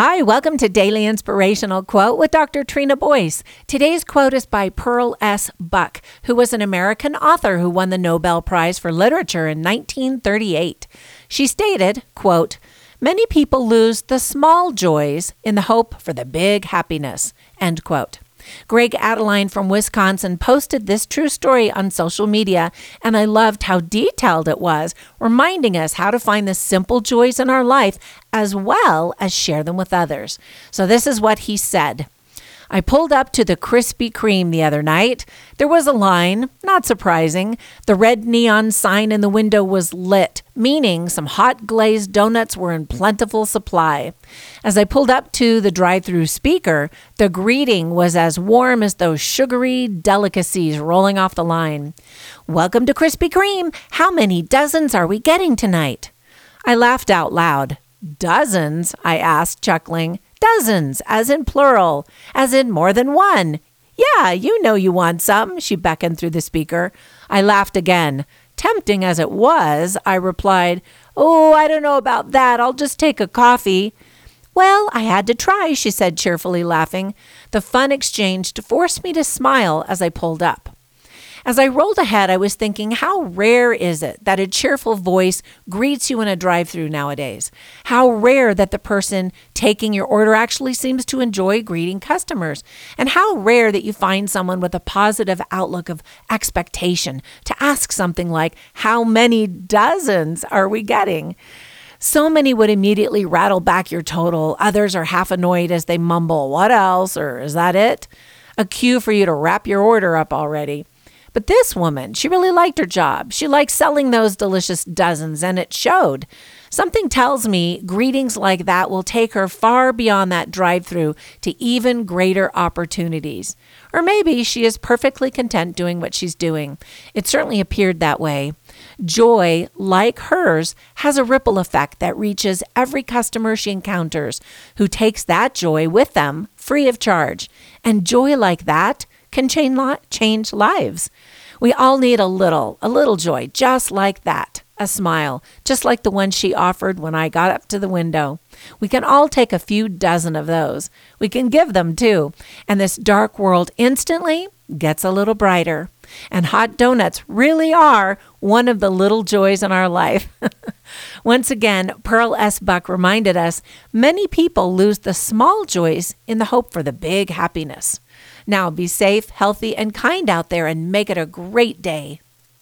Hi, welcome to Daily Inspirational Quote with Dr. Trina Boyce. Today's quote is by Pearl S. Buck, who was an American author who won the Nobel Prize for Literature in 1938. She stated, quote, "Many people lose the small joys in the hope for the big happiness," end quote. Greg Adeline from Wisconsin posted this true story on social media, and I loved how detailed it was, reminding us how to find the simple joys in our life as well as share them with others. So this is what he said. "I pulled up to the Krispy Kreme the other night. There was a line, not surprising. The red neon sign in the window was lit, meaning some hot glazed donuts were in plentiful supply. As I pulled up to the drive-thru speaker, the greeting was as warm as those sugary delicacies rolling off the line. 'Welcome to Krispy Kreme. How many dozens are we getting tonight?' I laughed out loud. 'Dozens?' I asked, chuckling. 'Dozens, as in plural, as in more than one.' 'Yeah, you know you want some,' she beckoned through the speaker. I laughed again. Tempting as it was, I replied, 'Oh, I don't know about that. I'll just take a coffee.' 'Well, I had to try,' she said, cheerfully laughing. The fun exchange forced me to smile as I pulled up. As I rolled ahead, I was thinking, how rare is it that a cheerful voice greets you in a drive-thru nowadays? How rare that the person taking your order actually seems to enjoy greeting customers? And how rare that you find someone with a positive outlook of expectation to ask something like, 'How many dozens are we getting?' So many would immediately rattle back your total. Others are half annoyed as they mumble, 'What else?' or 'Is that it?' A cue for you to wrap your order up already. But this woman, she really liked her job. She liked selling those delicious dozens, and it showed. Something tells me greetings like that will take her far beyond that drive-thru to even greater opportunities. Or maybe she is perfectly content doing what she's doing. It certainly appeared that way. Joy, like hers, has a ripple effect that reaches every customer she encounters, who takes that joy with them free of charge. And joy like that can change lives. We all need a little joy, just like that. A smile, just like the one she offered when I got up to the window. We can all take a few dozen of those. We can give them too. And this dark world instantly gets a little brighter. And hot donuts really are one of the little joys in our life. Once again, Pearl S. Buck reminded us, many people lose the small joys in the hope for the big happiness. Now be safe, healthy, and kind out there, and make it a great day.